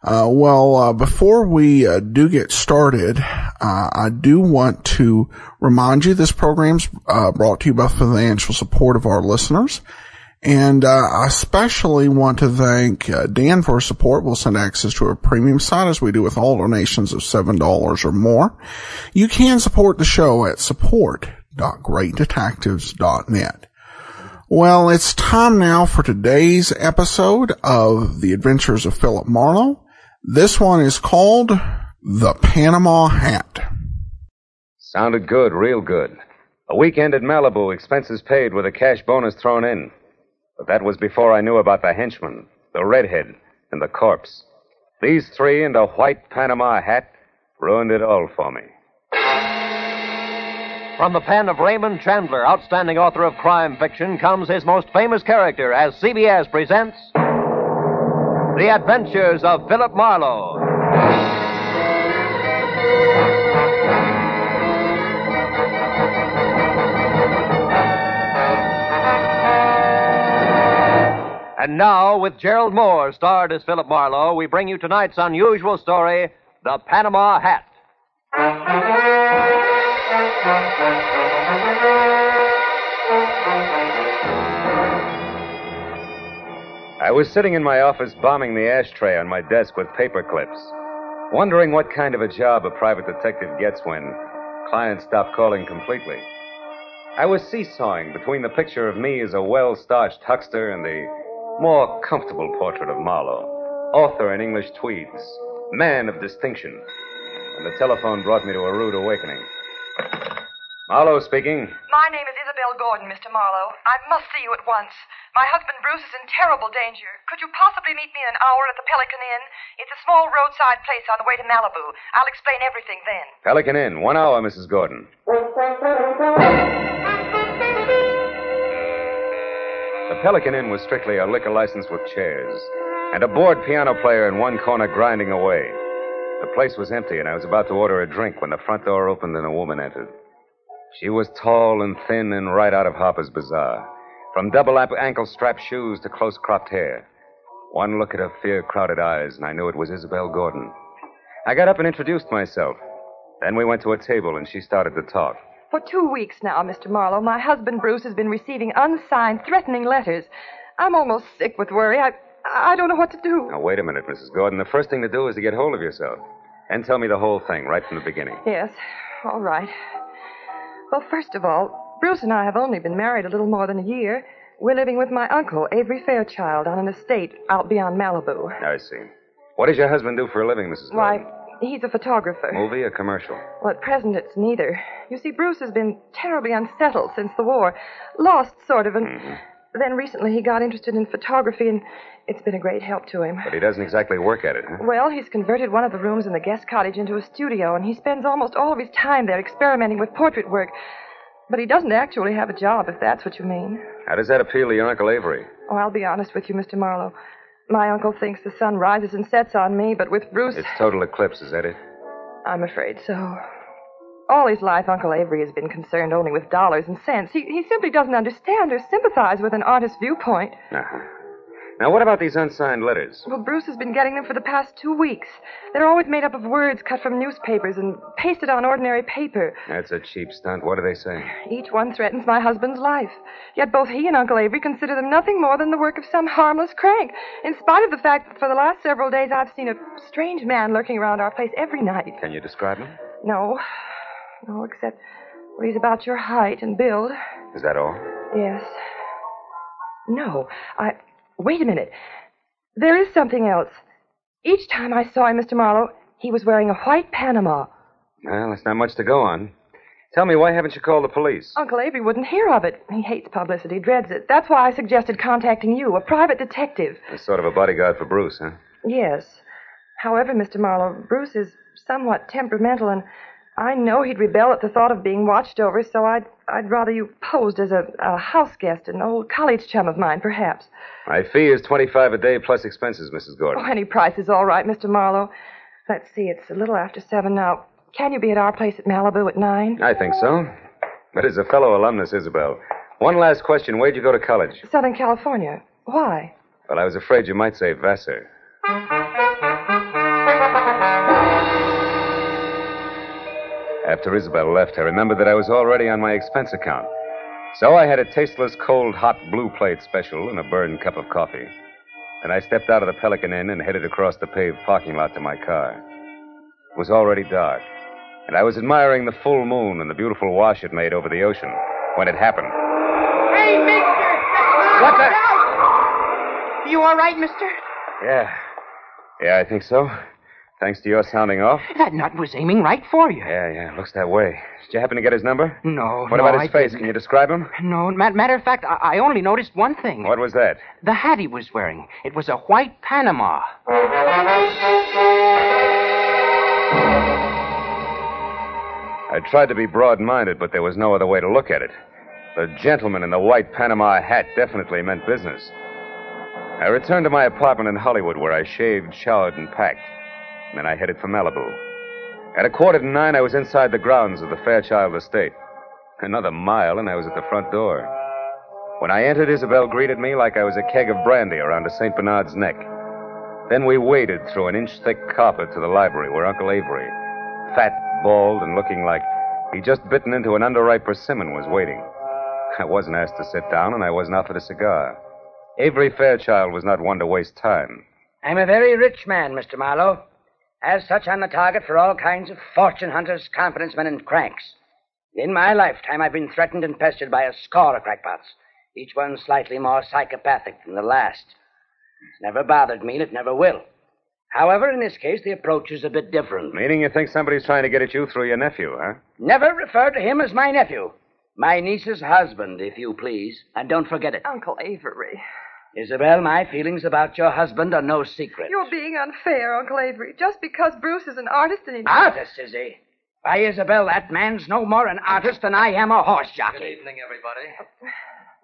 Before we do get started, I do want to remind you this program's brought to you by financial support of our listeners. And I especially want to thank Dan for his support. We'll send access to a premium site as we do with all donations of $7 or more. You can support the show at support.greatdetectives.net. Well, it's time now for today's episode of The Adventures of Philip Marlowe. This one is called The Panama Hat. Sounded good, real good. A weekend at Malibu, expenses paid with a cash bonus thrown in. But that was before I knew about the henchman, the redhead, and the corpse. These three and a white Panama hat ruined it all for me. From the pen of Raymond Chandler, outstanding author of crime fiction, comes his most famous character as CBS presents... The Adventures of Philip Marlowe. And now, with Gerald Moore starred as Philip Marlowe, we bring you tonight's unusual story, The Panama Hat. I was sitting in my office bombing the ashtray on my desk with paper clips, wondering what kind of a job a private detective gets when clients stop calling completely. I was seesawing between the picture of me as a well-starched huckster and the more comfortable portrait of Marlowe, author in English tweeds, man of distinction, when the telephone brought me to a rude awakening. Marlowe speaking. My name is Isabel Gordon, Mr. Marlowe. I must see you at once. My husband Bruce is in terrible danger. Could you possibly meet me in an hour at the Pelican Inn? It's a small roadside place on the way to Malibu. I'll explain everything then. Pelican Inn, 1 hour, Mrs. Gordon. The Pelican Inn was strictly a liquor license with chairs and a bored piano player in one corner grinding away. The place was empty, and I was about to order a drink when the front door opened and a woman entered. She was tall and thin and right out of Harper's Bazaar, from double ankle-strap shoes to close-cropped hair. One look at her fear-crowded eyes, and I knew it was Isabel Gordon. I got up and introduced myself. Then we went to a table, and she started to talk. For 2 weeks now, Mr. Marlowe, my husband Bruce has been receiving unsigned, threatening letters. I'm almost sick with worry. I don't know what to do. Now, wait a minute, Mrs. Gordon. The first thing to do is to get hold of yourself. And tell me the whole thing right from the beginning. Yes, all right. Well, first of all, Bruce and I have only been married a little more than a year. We're living with my uncle, Avery Fairchild, on an estate out beyond Malibu. I see. What does your husband do for a living, Mrs. Gordon? Why, he's a photographer. Movie or commercial? Well, at present, it's neither. You see, Bruce has been terribly unsettled since the war. Lost, sort of, and then recently he got interested in photography, and it's been a great help to him. But he doesn't exactly work at it, huh? Well, he's converted one of the rooms in the guest cottage into a studio, and he spends almost all of his time there experimenting with portrait work. But he doesn't actually have a job, if that's what you mean. How does that appeal to your Uncle Avery? Oh, I'll be honest with you, Mr. Marlowe. My uncle thinks the sun rises and sets on me, but with Bruce... It's total eclipse, is that it? I'm afraid so. All his life, Uncle Avery has been concerned only with dollars and cents. He simply doesn't understand or sympathize with an artist's viewpoint. Uh-huh. Now, what about these unsigned letters? Well, Bruce has been getting them for the past 2 weeks. They're always made up of words cut from newspapers and pasted on ordinary paper. That's a cheap stunt. What do they say? Each one threatens my husband's life. Yet both he and Uncle Avery consider them nothing more than the work of some harmless crank, in spite of the fact that for the last several days I've seen a strange man lurking around our place every night. Can you describe him? No, except Well, he's about your height and build. Is that all? Yes. No, Wait a minute. There is something else. Each time I saw him, Mr. Marlowe, he was wearing a white Panama. Well, that's not much to go on. Tell me, why haven't you called the police? Uncle Avery wouldn't hear of it. He hates publicity, dreads it. That's why I suggested contacting you, a private detective. He's sort of a bodyguard for Bruce, huh? Yes. However, Mr. Marlowe, Bruce is somewhat temperamental, and I know he'd rebel at the thought of being watched over, so I'd rather you posed as a house guest, an old college chum of mine, perhaps. My fee is $25 a day plus expenses, Mrs. Gordon. Oh, any price is all right, Mr. Marlowe. Let's see, it's a little after 7 now. Can you be at our place at Malibu at 9? I think so. But as a fellow alumnus, Isabel, one last question. Where'd you go to college? Southern California. Why? Well, I was afraid you might say Vassar. After Isabel left, I remembered that I was already on my expense account. So I had a tasteless, cold, hot blue plate special and a burned cup of coffee. Then I stepped out of the Pelican Inn and headed across the paved parking lot to my car. It was already dark, and I was admiring the full moon and the beautiful wash it made over the ocean when it happened. Hey, mister! What the... Are you all right, mister? Yeah, I think so. Thanks to your sounding off. That nut was aiming right for you. Yeah, looks that way. Did you happen to get his number? No. What about his face? Can you describe him? No, matter of fact, I only noticed one thing. What was that? The hat he was wearing. It was a white Panama. I tried to be broad-minded, but there was no other way to look at it. The gentleman in the white Panama hat definitely meant business. I returned to my apartment in Hollywood, where I shaved, showered, and packed. Then I headed for Malibu. At 8:45, I was inside the grounds of the Fairchild estate. Another mile, and I was at the front door. When I entered, Isabel greeted me like I was a keg of brandy around a St. Bernard's neck. Then we waded through an inch-thick carpet to the library where Uncle Avery, fat, bald, and looking like he'd just bitten into an underripe persimmon, was waiting. I wasn't asked to sit down, and I wasn't offered a cigar. Avery Fairchild was not one to waste time. I'm a very rich man, Mr. Marlowe. As such, I'm the target for all kinds of fortune hunters, confidence men, and cranks. In my lifetime, I've been threatened and pestered by a score of crackpots, each one slightly more psychopathic than the last. It's never bothered me, and it never will. However, in this case, the approach is a bit different. Meaning you think somebody's trying to get at you through your nephew, huh? Never refer to him as my nephew. My niece's husband, if you please. And don't forget it. Uncle Avery... Isabel, my feelings about your husband are no secret. You're being unfair, Uncle Avery, just because Bruce is an artist and he... Artist, is he? Why, Isabel, that man's no more an artist than I am a horse jockey. Good evening, everybody.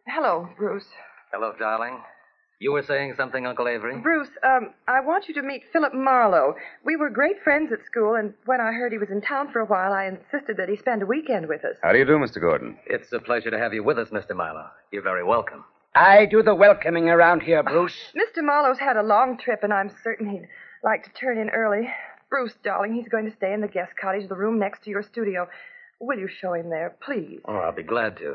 Hello, Bruce. Hello, darling. You were saying something, Uncle Avery? Bruce, I want you to meet Philip Marlowe. We were great friends at school, and when I heard he was in town for a while, I insisted that he spend a weekend with us. How do you do, Mr. Gordon? It's a pleasure to have you with us, Mr. Marlowe. You're very welcome. I do the welcoming around here, Bruce. Mr. Marlowe's had a long trip, and I'm certain he'd like to turn in early. Bruce, darling, he's going to stay in the guest cottage, the room next to your studio. Will you show him there, please? Oh, I'll be glad to.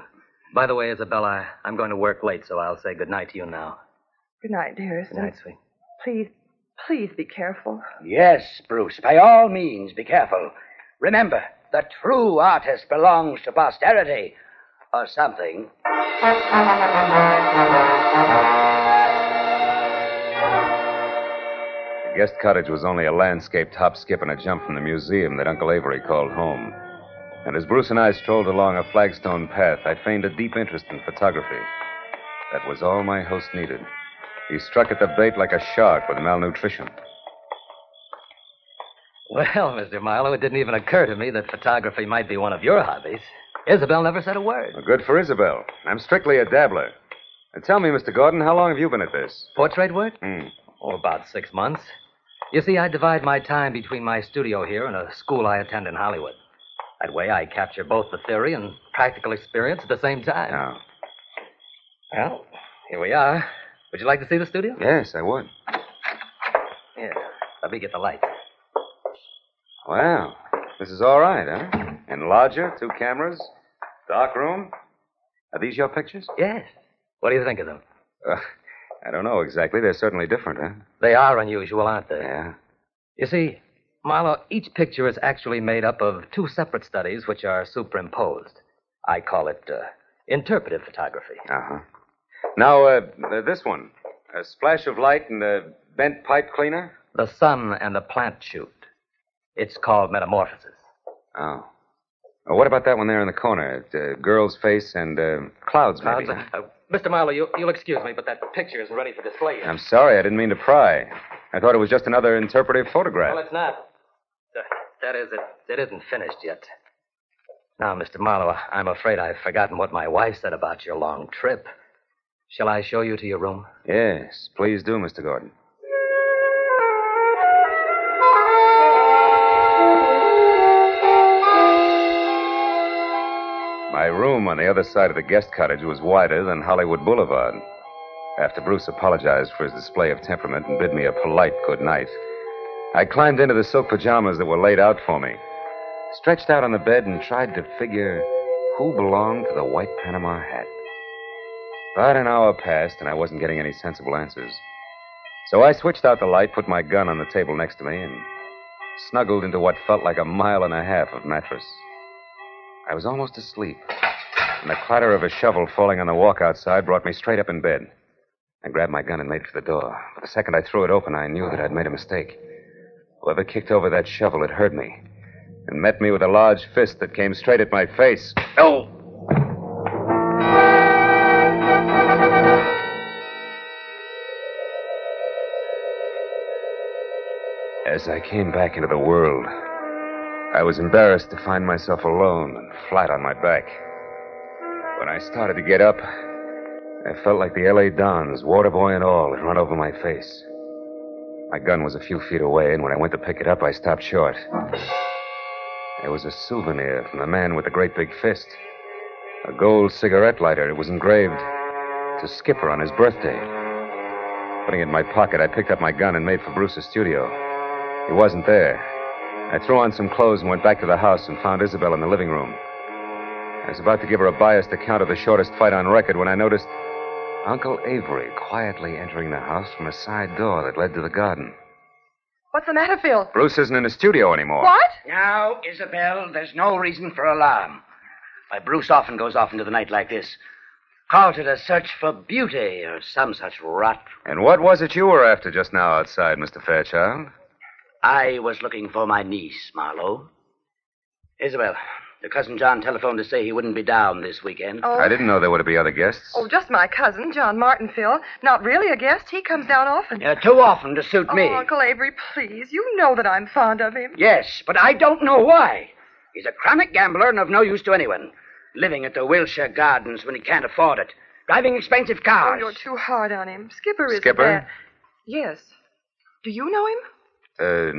By the way, Isabel, I'm going to work late, so I'll say goodnight to you now. Good night, dearest. Good night, sweet. Please be careful. Yes, Bruce, by all means, be careful. Remember, the true artist belongs to posterity, or something. The guest cottage was only a landscaped hop, skip, and a jump from the museum that Uncle Avery called home. And as Bruce and I strolled along a flagstone path, I feigned a deep interest in photography. That was all my host needed. He struck at the bait like a shark with malnutrition. Well, Mr. Marlowe, it didn't even occur to me that photography might be one of your hobbies. Isabel never said a word. Well, good for Isabel. I'm strictly a dabbler. And tell me, Mr. Gordon, how long have you been at this? Portrait work? Oh, about 6 months. You see, I divide my time between my studio here and a school I attend in Hollywood. That way I capture both the theory and practical experience at the same time. Oh. Well, here we are. Would you like to see the studio? Yes, I would. Here, let me get the light. Well, this is all right, huh? And larger, 2 cameras, dark room. Are these your pictures? Yes. What do you think of them? I don't know exactly. They're certainly different, huh? They are unusual, aren't they? Yeah. You see, Marlowe, each picture is actually made up of 2 separate studies which are superimposed. I call it interpretive photography. Uh-huh. Now, this one, a splash of light and a bent pipe cleaner? The sun and the plant shoot. It's called metamorphosis. Oh. Well, what about that one there in the corner? The girl's face and clouds, maybe. Mr. Marlowe, you'll excuse me, but that picture isn't ready for display yet. I'm sorry. I didn't mean to pry. I thought it was just another interpretive photograph. Well, it's not. That is, it isn't finished yet. Now, Mr. Marlowe, I'm afraid I've forgotten what my wife said about your long trip. Shall I show you to your room? Yes, please do, Mr. Gordon. My room on the other side of the guest cottage was wider than Hollywood Boulevard. After Bruce apologized for his display of temperament and bid me a polite good night, I climbed into the silk pajamas that were laid out for me, stretched out on the bed and tried to figure who belonged to the white Panama hat. About an hour passed, and I wasn't getting any sensible answers. So I switched out the light, put my gun on the table next to me, and snuggled into what felt like a mile and a half of mattress. I was almost asleep, and the clatter of a shovel falling on the walk outside brought me straight up in bed. I grabbed my gun and made for the door. But the second I threw it open, I knew that I'd made a mistake. Whoever kicked over that shovel had heard me and met me with a large fist that came straight at my face. Oh! As I came back into the world, I was embarrassed to find myself alone and flat on my back. When I started to get up, I felt like the L.A. Dons, water boy and all, had run over my face. My gun was a few feet away, and when I went to pick it up, I stopped short. It was a souvenir from the man with the great big fist. A gold cigarette lighter. It was engraved to Skipper on his birthday. Putting it in my pocket, I picked up my gun and made for Bruce's studio. He wasn't there. I threw on some clothes and went back to the house and found Isabel in the living room. I was about to give her a biased account of the shortest fight on record when I noticed Uncle Avery quietly entering the house from a side door that led to the garden. What's the matter, Phil? Bruce isn't in the studio anymore. What? Now, Isabel, there's no reason for alarm. Why, Bruce often goes off into the night like this. Called it a search for beauty or some such rot. And what was it you were after just now outside, Mr. Fairchild? I was looking for my niece, Marlowe. Isabel, your cousin John telephoned to say he wouldn't be down this weekend. Oh. I didn't know there were to be other guests. Oh, just my cousin, John Martin, Phil. Not really a guest. He comes down often. Too often to suit me. Oh, Uncle Avery, please. You know that I'm fond of him. Yes, but I don't know why. He's a chronic gambler and of no use to anyone. Living at the Wilshire Gardens when he can't afford it. Driving expensive cars. Oh, you're too hard on him. Skipper is there. Yes. Do you know him?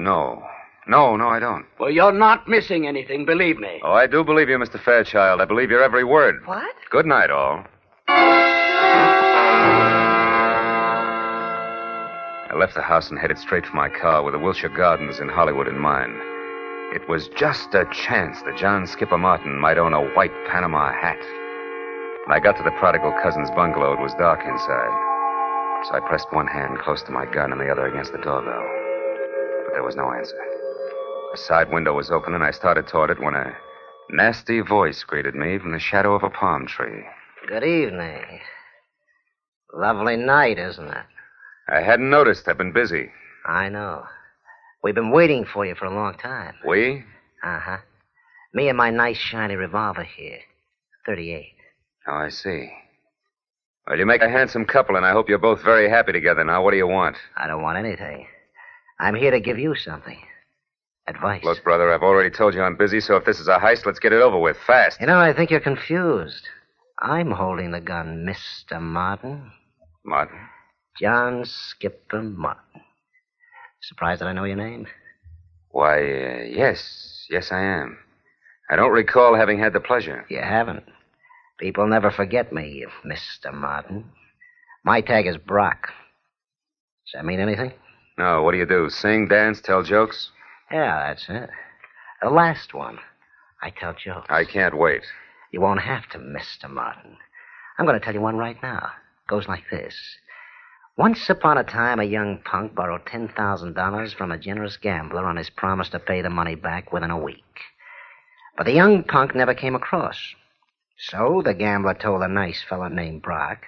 No. No, I don't. Well, you're not missing anything, believe me. Oh, I do believe you, Mr. Fairchild. I believe your every word. What? Good night, all. I left the house and headed straight for my car with the Wilshire Gardens in Hollywood in mind. It was just a chance that John Skipper Martin might own a white Panama hat. When I got to the prodigal cousin's bungalow, it was dark inside. So I pressed one hand close to my gun and the other against the doorbell. There was no answer. A side window was open, and I started toward it when a nasty voice greeted me from the shadow of a palm tree. Good evening. Lovely night, isn't it? I hadn't noticed. I've been busy. I know. We've been waiting for you for a long time. We? Uh-huh. Me and my nice, shiny revolver here. 38. Oh, I see. Well, you make a handsome couple, and I hope you're both very happy together. Now, what do you want? I don't want anything. I'm here to give you something. Advice. Look, brother, I've already told you I'm busy, so if this is a heist, let's get it over with, fast. You know, I think you're confused. I'm holding the gun, Mr. Martin. Martin? John Skipper Martin. Surprised that I know your name? Why, yes. Yes, I am. I don't recall having had the pleasure. You haven't. People never forget me, Mr. Martin. My tag is Brock. Does that mean anything? No, what do you do? Sing, dance, tell jokes? Yeah, that's it. The last one. I tell jokes. I can't wait. You won't have to, Mr. Martin. I'm going to tell you one right now. It goes like this. Once upon a time, a young punk borrowed $10,000 from a generous gambler on his promise to pay the money back within a week. But the young punk never came across. So the gambler told a nice fellow named Brock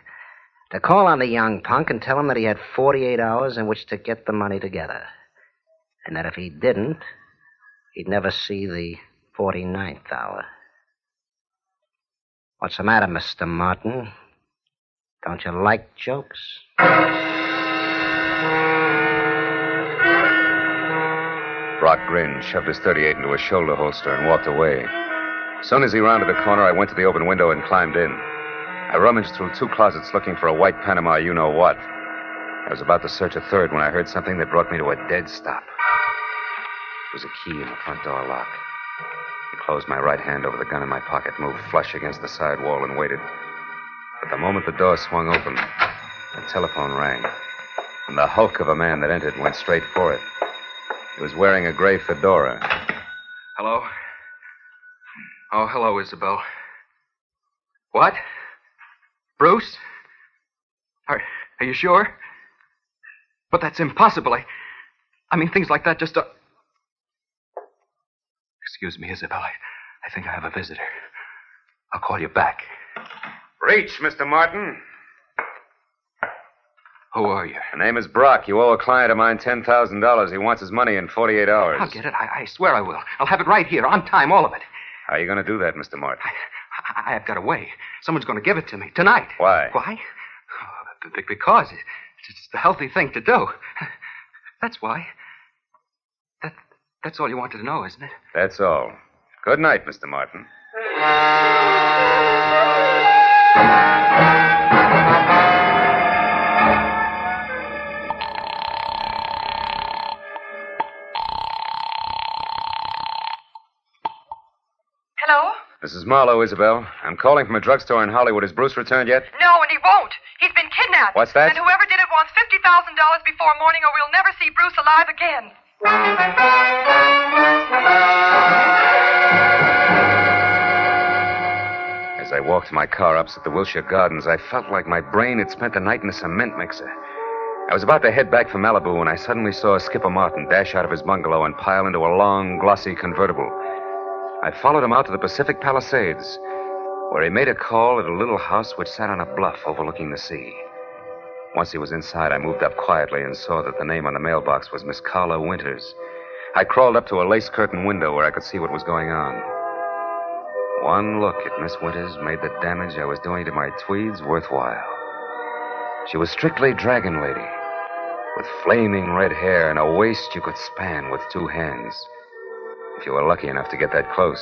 to call on the young punk and tell him that he had 48 hours in which to get the money together. And that if he didn't, he'd never see the 49th hour. What's the matter, Mr. Martin? Don't you like jokes? Brock grinned, shoved his 38 into his shoulder holster, and walked away. As soon as he rounded the corner, I went to the open window and climbed in. I rummaged through two closets looking for a white Panama you-know-what. I was about to search a third when I heard something that brought me to a dead stop. It was a key in the front door lock. I closed my right hand over the gun in my pocket, moved flush against the side wall, and waited. But the moment the door swung open, the telephone rang, and the hulk of a man that entered went straight for it. He was wearing a gray fedora. Hello? Oh, hello, Isabel. What? Bruce? Are you sure? But that's impossible. I mean, things like that just don't... Excuse me, Isabel. I think I have a visitor. I'll call you back. Reach, Mr. Martin. Who are you? My name is Brock. You owe a client of mine $10,000. He wants his money in 48 hours. I'll get it. I swear I will. I'll have it right here, on time, all of it. How are you going to do that, Mr. Martin? I've got a way. Someone's going to give it to me tonight. Why? Why? Oh, because it's the healthy thing to do. That's why. That's all you wanted to know, isn't it? That's all. Good night, Mr. Martin. Hello? Mrs. Marlowe, Isabel. I'm calling from a drugstore in Hollywood. Has Bruce returned yet? No, and he won't. He's been kidnapped. What's that? And whoever did it wants $50,000 before morning, or we'll never see Bruce alive again. As I walked my car opposite the Wilshire Gardens, I felt like my brain had spent the night in a cement mixer. I was about to head back for Malibu when I suddenly saw Skipper Martin dash out of his bungalow and pile into a long, glossy convertible. I followed him out to the Pacific Palisades, where he made a call at a little house which sat on a bluff overlooking the sea. Once he was inside, I moved up quietly and saw that the name on the mailbox was Miss Carla Winters. I crawled up to a lace-curtain window where I could see what was going on. One look at Miss Winters made the damage I was doing to my tweeds worthwhile. She was strictly dragon lady, with flaming red hair and a waist you could span with two hands, if you were lucky enough to get that close.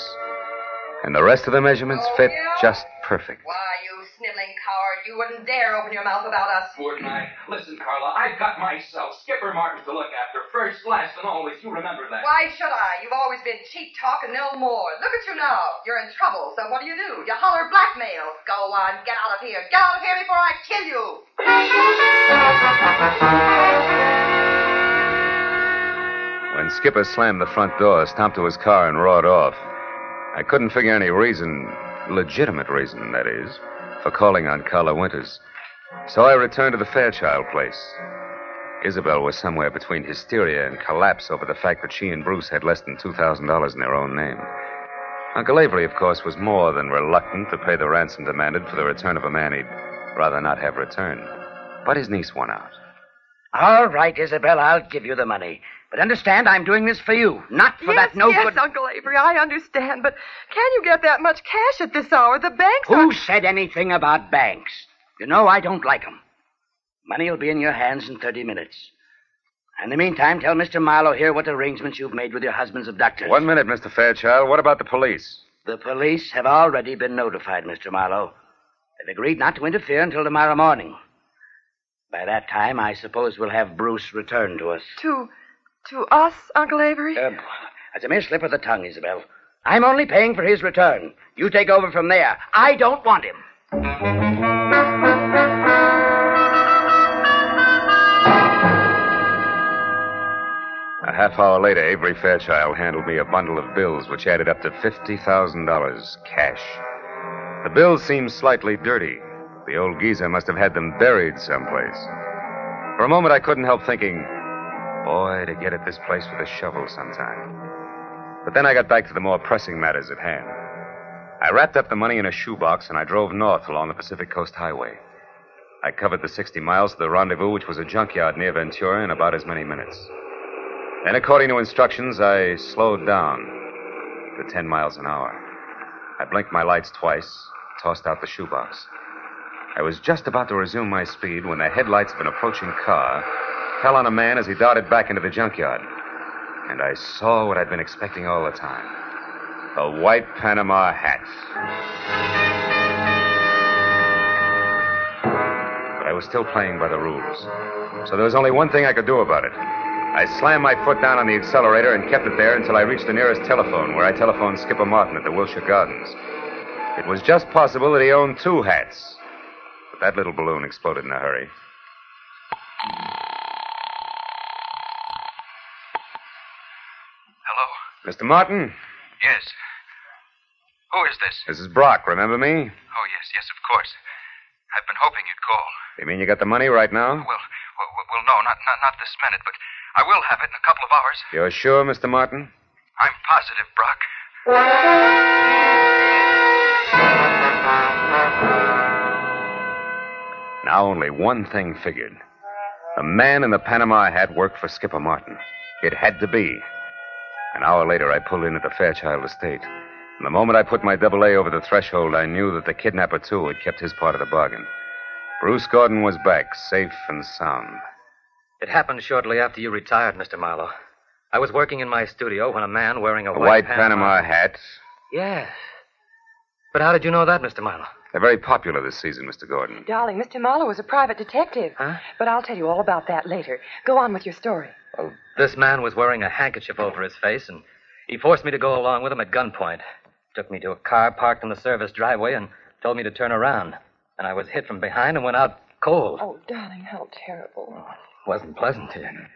And the rest of the measurements fit just perfect. Why, you sniveling coward, you wouldn't dare open your mouth about us. Wouldn't I? Listen, Carla, I've got myself Skipper Martin to look after, first, last, and always. You remember that. Why should I? You've always been cheap talk and no more. Look at you now. You're in trouble, so what do? You holler blackmail. Go on, get out of here. Get out of here before I kill you. When Skipper slammed the front door, stomped to his car, and roared off, I couldn't figure any reason, legitimate reason, that is, for calling on Carla Winters. So I returned to the Fairchild place. Isabel was somewhere between hysteria and collapse over the fact that she and Bruce had less than $2,000 in their own name. Uncle Avery, of course, was more than reluctant to pay the ransom demanded for the return of a man he'd rather not have returned. But his niece won out. All right, Isabel, I'll give you the money. But understand, I'm doing this for you, not for that no-good... Yes, Uncle Avery, I understand, but can you get that much cash at this hour? The banks are... Who said anything about banks? You know, I don't like them. Money will be in your hands in 30 minutes. In the meantime, tell Mr. Marlowe here what arrangements you've made with your husband's abductors. 1 minute, Mr. Fairchild. What about the police? The police have already been notified, Mr. Marlowe. They've agreed not to interfere until tomorrow morning. By that time, I suppose we'll have Bruce return to us. To us, Uncle Avery? That's a mere slip of the tongue, Isabel. I'm only paying for his return. You take over from there. I don't want him. A half hour later, Avery Fairchild handed me a bundle of bills which added up to $50,000 cash. The bills seemed slightly dirty. The old geezer must have had them buried someplace. For a moment, I couldn't help thinking... Boy, to get at this place with a shovel sometime. But then I got back to the more pressing matters at hand. I wrapped up the money in a shoebox, and I drove north along the Pacific Coast Highway. I covered the 60 miles to the rendezvous, which was a junkyard near Ventura, in about as many minutes. Then, according to instructions, I slowed down to 10 miles an hour. I blinked my lights twice, tossed out the shoebox. I was just about to resume my speed when the headlights of an approaching car fell on a man as he darted back into the junkyard. And I saw what I'd been expecting all the time. A white Panama hat. But I was still playing by the rules. So there was only one thing I could do about it. I slammed my foot down on the accelerator and kept it there until I reached the nearest telephone, where I telephoned Skipper Martin at the Wilshire Gardens. It was just possible that he owned two hats. But that little balloon exploded in a hurry. Hello? Mr. Martin? Yes. Who is this? This is Brock. Remember me? Oh, yes, of course. I've been hoping you'd call. You mean you got the money right now? Well, no, not this minute, but I will have it in a couple of hours. You're sure, Mr. Martin? I'm positive, Brock. Now only one thing figured. The man in the Panama hat worked for Skipper Martin. It had to be. An hour later, I pulled in at the Fairchild estate. And the moment I put my AA over the threshold, I knew that the kidnapper, too, had kept his part of the bargain. Bruce Gordon was back, safe and sound. It happened shortly after you retired, Mr. Marlowe. I was working in my studio when a man wearing a white Panama hat? Yes. But how did you know that, Mr. Marlowe? They're very popular this season, Mr. Gordon. Darling, Mr. Marlowe was a private detective. Huh? But I'll tell you all about that later. Go on with your story. Well, this man was wearing a handkerchief over his face, and he forced me to go along with him at gunpoint. Took me to a car parked in the service driveway and told me to turn around. And I was hit from behind and went out cold. Oh, darling, how terrible. Oh, it wasn't pleasant here.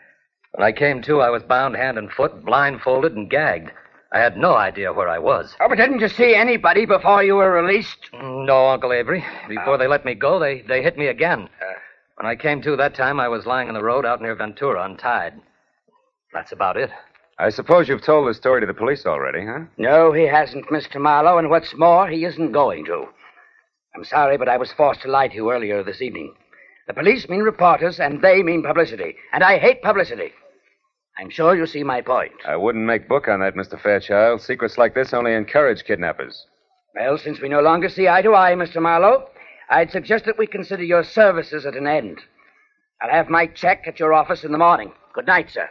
When I came to, I was bound hand and foot, blindfolded and gagged. I had no idea where I was. Oh, but didn't you see anybody before you were released? No, Uncle Avery. Before they let me go, they hit me again. When I came to that time, I was lying on the road out near Ventura, untied. That's about it. I suppose you've told this story to the police already, huh? No, he hasn't, Mr. Marlowe, and what's more, he isn't going to. I'm sorry, but I was forced to lie to you earlier this evening. The police mean reporters, and they mean publicity, and I hate publicity. I'm sure you see my point. I wouldn't make book on that, Mr. Fairchild. Secrets like this only encourage kidnappers. Well, since we no longer see eye to eye, Mr. Marlowe, I'd suggest that we consider your services at an end. I'll have my check at your office in the morning. Good night, sir.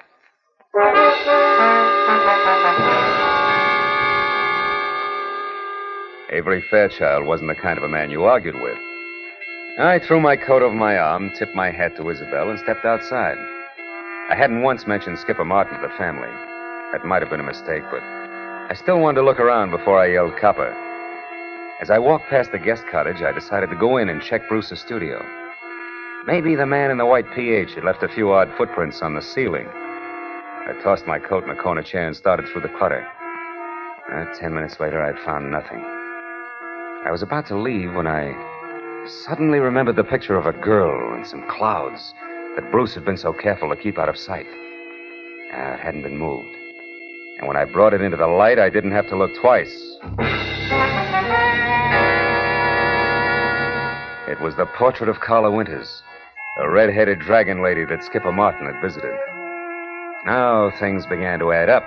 Avery Fairchild wasn't the kind of a man you argued with. I threw my coat over my arm, tipped my hat to Isabel, and stepped outside. I hadn't once mentioned Skipper Martin to the family. That might have been a mistake, but I still wanted to look around before I yelled copper. As I walked past the guest cottage, I decided to go in and check Bruce's studio. Maybe the man in the white PH had left a few odd footprints on the ceiling. I tossed my coat in a corner chair and started through the clutter. 10 minutes later, I'd found nothing. I was about to leave when I suddenly remembered the picture of a girl in some clouds that Bruce had been so careful to keep out of sight. It hadn't been moved. And when I brought it into the light, I didn't have to look twice. It was the portrait of Carla Winters, the red-headed dragon lady that Skipper Martin had visited. Now things began to add up.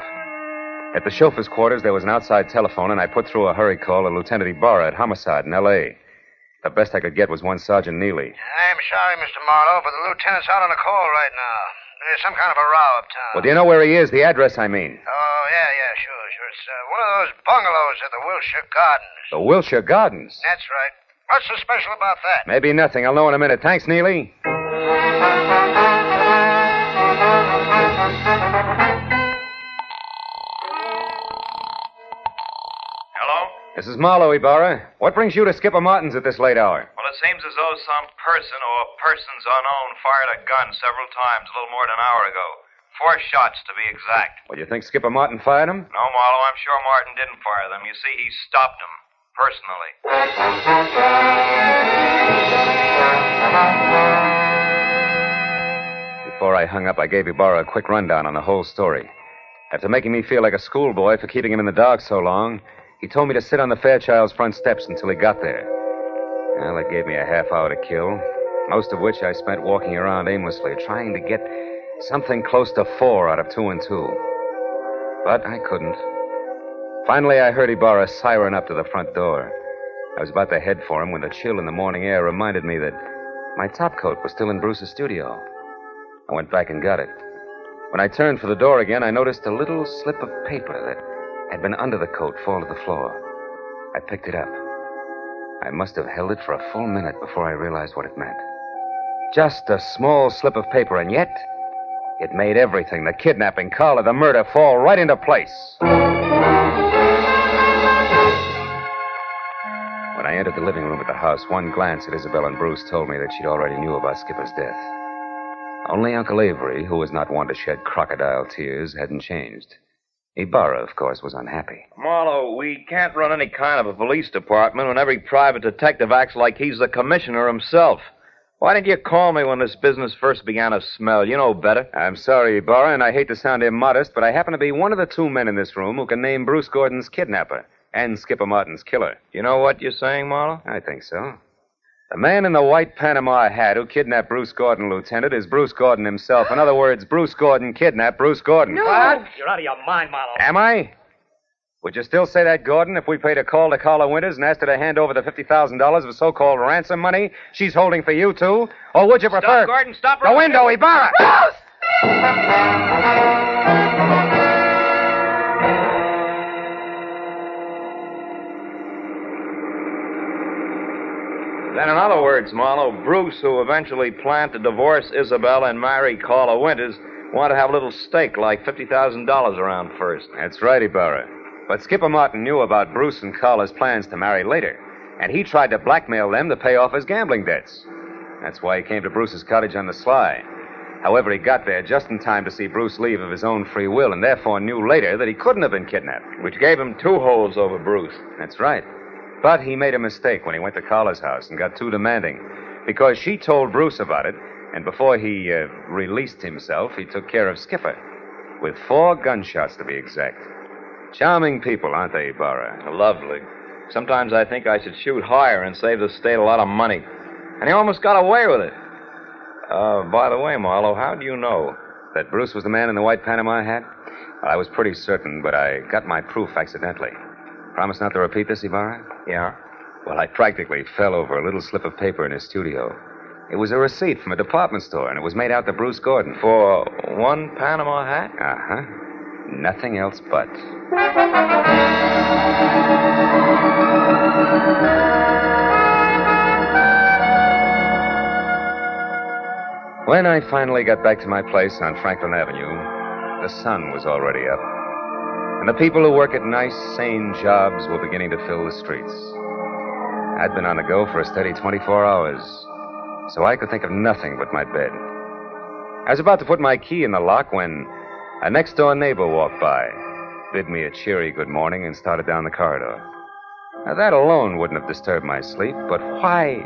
At the chauffeur's quarters, there was an outside telephone, and I put through a hurry call to Lieutenant Ybarra at Homicide in L.A. The best I could get was one Sergeant Neely. I'm sorry, Mr. Marlowe, but the lieutenant's out on a call right now. There's some kind of a row uptown. Well, do you know where he is? The address, I mean. Oh, yeah, sure. It's one of those bungalows at the Wilshire Gardens. The Wilshire Gardens? That's right. What's so special about that? Maybe nothing. I'll know in a minute. Thanks, Neely. This is Marlowe, Ybarra. What brings you to Skipper Martin's at this late hour? Well, it seems as though some person or persons unknown fired a gun several times a little more than an hour ago. 4 shots, to be exact. Well, you think Skipper Martin fired them? No, Marlowe, I'm sure Martin didn't fire them. You see, he stopped them, personally. Before I hung up, I gave Ybarra a quick rundown on the whole story. After making me feel like a schoolboy for keeping him in the dark so long, He told me to sit on the Fairchild's front steps until he got there. Well, it gave me a half hour to kill, most of which I spent walking around aimlessly, trying to get something close to 4 out of 2 and 2. But I couldn't. Finally, I heard Ibarra siren up to the front door. I was about to head for him when the chill in the morning air reminded me that my topcoat was still in Bruce's studio. I went back and got it. When I turned for the door again, I noticed a little slip of paper that had been under the coat fall to the floor. I picked it up. I must have held it for a full minute before I realized what it meant. Just a small slip of paper, and yet it made everything, the kidnapping, Carla, the murder, fall right into place. When I entered the living room at the house, one glance at Isabel and Bruce told me that she'd already knew about Skipper's death. Only Uncle Avery, who was not one to shed crocodile tears, hadn't changed. Ibarra, of course, was unhappy. Marlowe, we can't run any kind of a police department when every private detective acts like he's the commissioner himself. Why didn't you call me when this business first began to smell? You know better. I'm sorry, Ibarra, and I hate to sound immodest, but I happen to be one of the 2 men in this room who can name Bruce Gordon's kidnapper and Skipper Martin's killer. You know what you're saying, Marlowe? I think so. The man in the white Panama hat who kidnapped Bruce Gordon, Lieutenant, is Bruce Gordon himself. In other words, Bruce Gordon kidnapped Bruce Gordon. No. What? You're out of your mind, Marlowe. Am I? Would you still say that, Gordon, if we paid a call to Carla Winters and asked her to hand over the $50,000 of so-called ransom money she's holding for you two? Or would you prefer... Stop, Gordon, stop her... The window, Ibarra! Bruce! Then, in other words, Marlowe, Bruce, who eventually planned to divorce Isabel and marry Carla Winters, wanted to have a little stake, like $50,000 around first. That's right, Ibarra. But Skipper Martin knew about Bruce and Carla's plans to marry later, and he tried to blackmail them to pay off his gambling debts. That's why he came to Bruce's cottage on the sly. However, he got there just in time to see Bruce leave of his own free will, and therefore knew later that he couldn't have been kidnapped. Which gave him 2 holds over Bruce. That's right. But he made a mistake when he went to Carla's house and got too demanding, because she told Bruce about it, and before he released himself, he took care of Skipper, with 4 gunshots to be exact. Charming people, aren't they, Ibarra? Lovely. Sometimes I think I should shoot higher and save the state a lot of money. And he almost got away with it. By the way, Marlowe, how do you know that Bruce was the man in the white Panama hat? Well, I was pretty certain, but I got my proof accidentally. Promise not to repeat this, Ibarra? Yeah. Well, I practically fell over a little slip of paper in his studio. It was a receipt from a department store, and it was made out to Bruce Gordon. For one Panama hat? Uh-huh. Nothing else but. When I finally got back to my place on Franklin Avenue, the sun was already up. And the people who work at nice, sane jobs were beginning to fill the streets. I'd been on the go for a steady 24 hours, so I could think of nothing but my bed. I was about to put my key in the lock when a next-door neighbor walked by, bid me a cheery good morning, and started down the corridor. Now, that alone wouldn't have disturbed my sleep, but why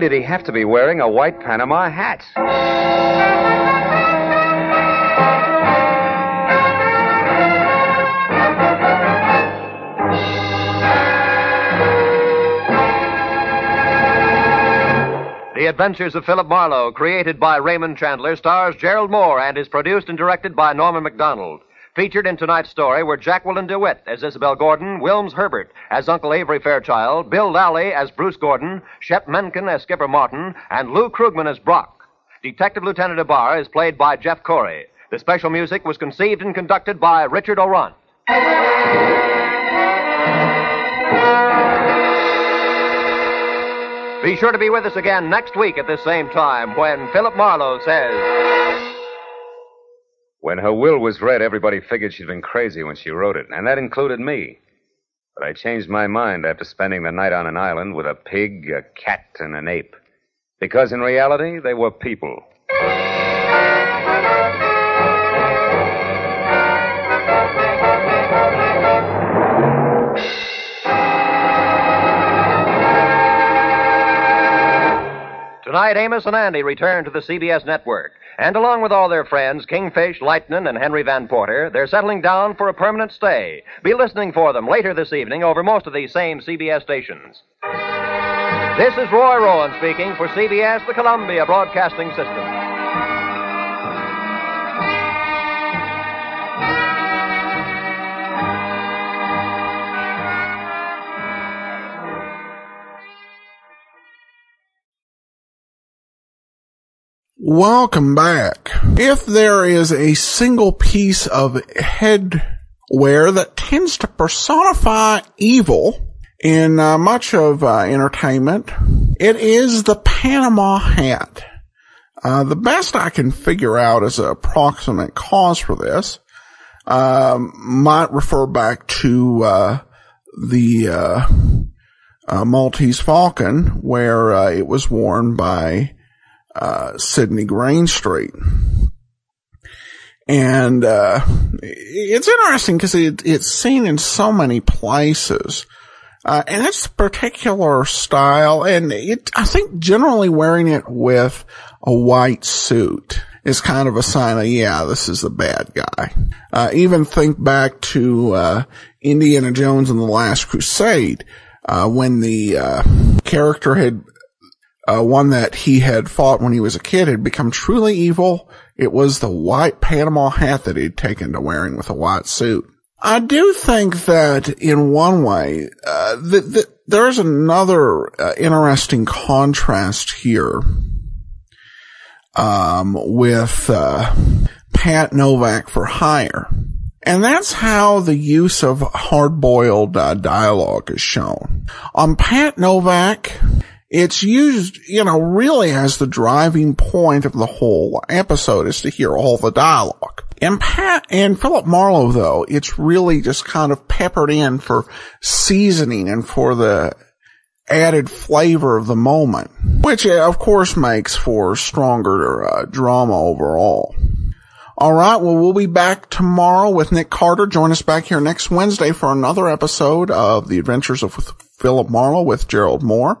did he have to be wearing a white Panama hat? The Adventures of Philip Marlowe, created by Raymond Chandler, stars Gerald Moore and is produced and directed by Norman MacDonald. Featured in tonight's story were Jacqueline DeWitt as Isabel Gordon, Wilms Herbert as Uncle Avery Fairchild, Bill Lally as Bruce Gordon, Shep Menken as Skipper Martin, and Lou Krugman as Brock. Detective Lieutenant Ybarra is played by Jeff Corey. The special music was conceived and conducted by Richard Orant. Be sure to be with us again next week at this same time when Philip Marlowe says... When her will was read, everybody figured she'd been crazy when she wrote it, and that included me. But I changed my mind after spending the night on an island with a pig, a cat, and an ape. Because in reality, they were people. Tonight, Amos and Andy return to the CBS network. And along with all their friends, Kingfish, Lightnin, and Henry Van Porter, they're settling down for a permanent stay. Be listening for them later this evening over most of these same CBS stations. This is Roy Rowan speaking for CBS, the Columbia Broadcasting System. Welcome back. If there is a single piece of headwear that tends to personify evil in much of entertainment, it is the Panama hat. The best I can figure out as an approximate cause for this might refer back to the Maltese Falcon, where it was worn by Sydney Greenstreet. And it's interesting because it's seen in so many places. And it's a particular style, and I think generally wearing it with a white suit is kind of a sign of, yeah, this is the bad guy. Even think back to Indiana Jones and the Last Crusade, when the character had one that he had fought when he was a kid had become truly evil. It was the white Panama hat that he'd taken to wearing with a white suit. I do think that in one way, there's another interesting contrast here, with Pat Novak for Hire. And that's how the use of hard-boiled dialogue is shown. On Pat Novak, it's used, really as the driving point of the whole episode is to hear all the dialogue. And Pat and Philip Marlowe, though, it's really just kind of peppered in for seasoning and for the added flavor of the moment, which, of course, makes for stronger drama overall. All right, well, we'll be back tomorrow with Nick Carter. Join us back here next Wednesday for another episode of The Adventures of Philip Marlowe with Gerald Moore.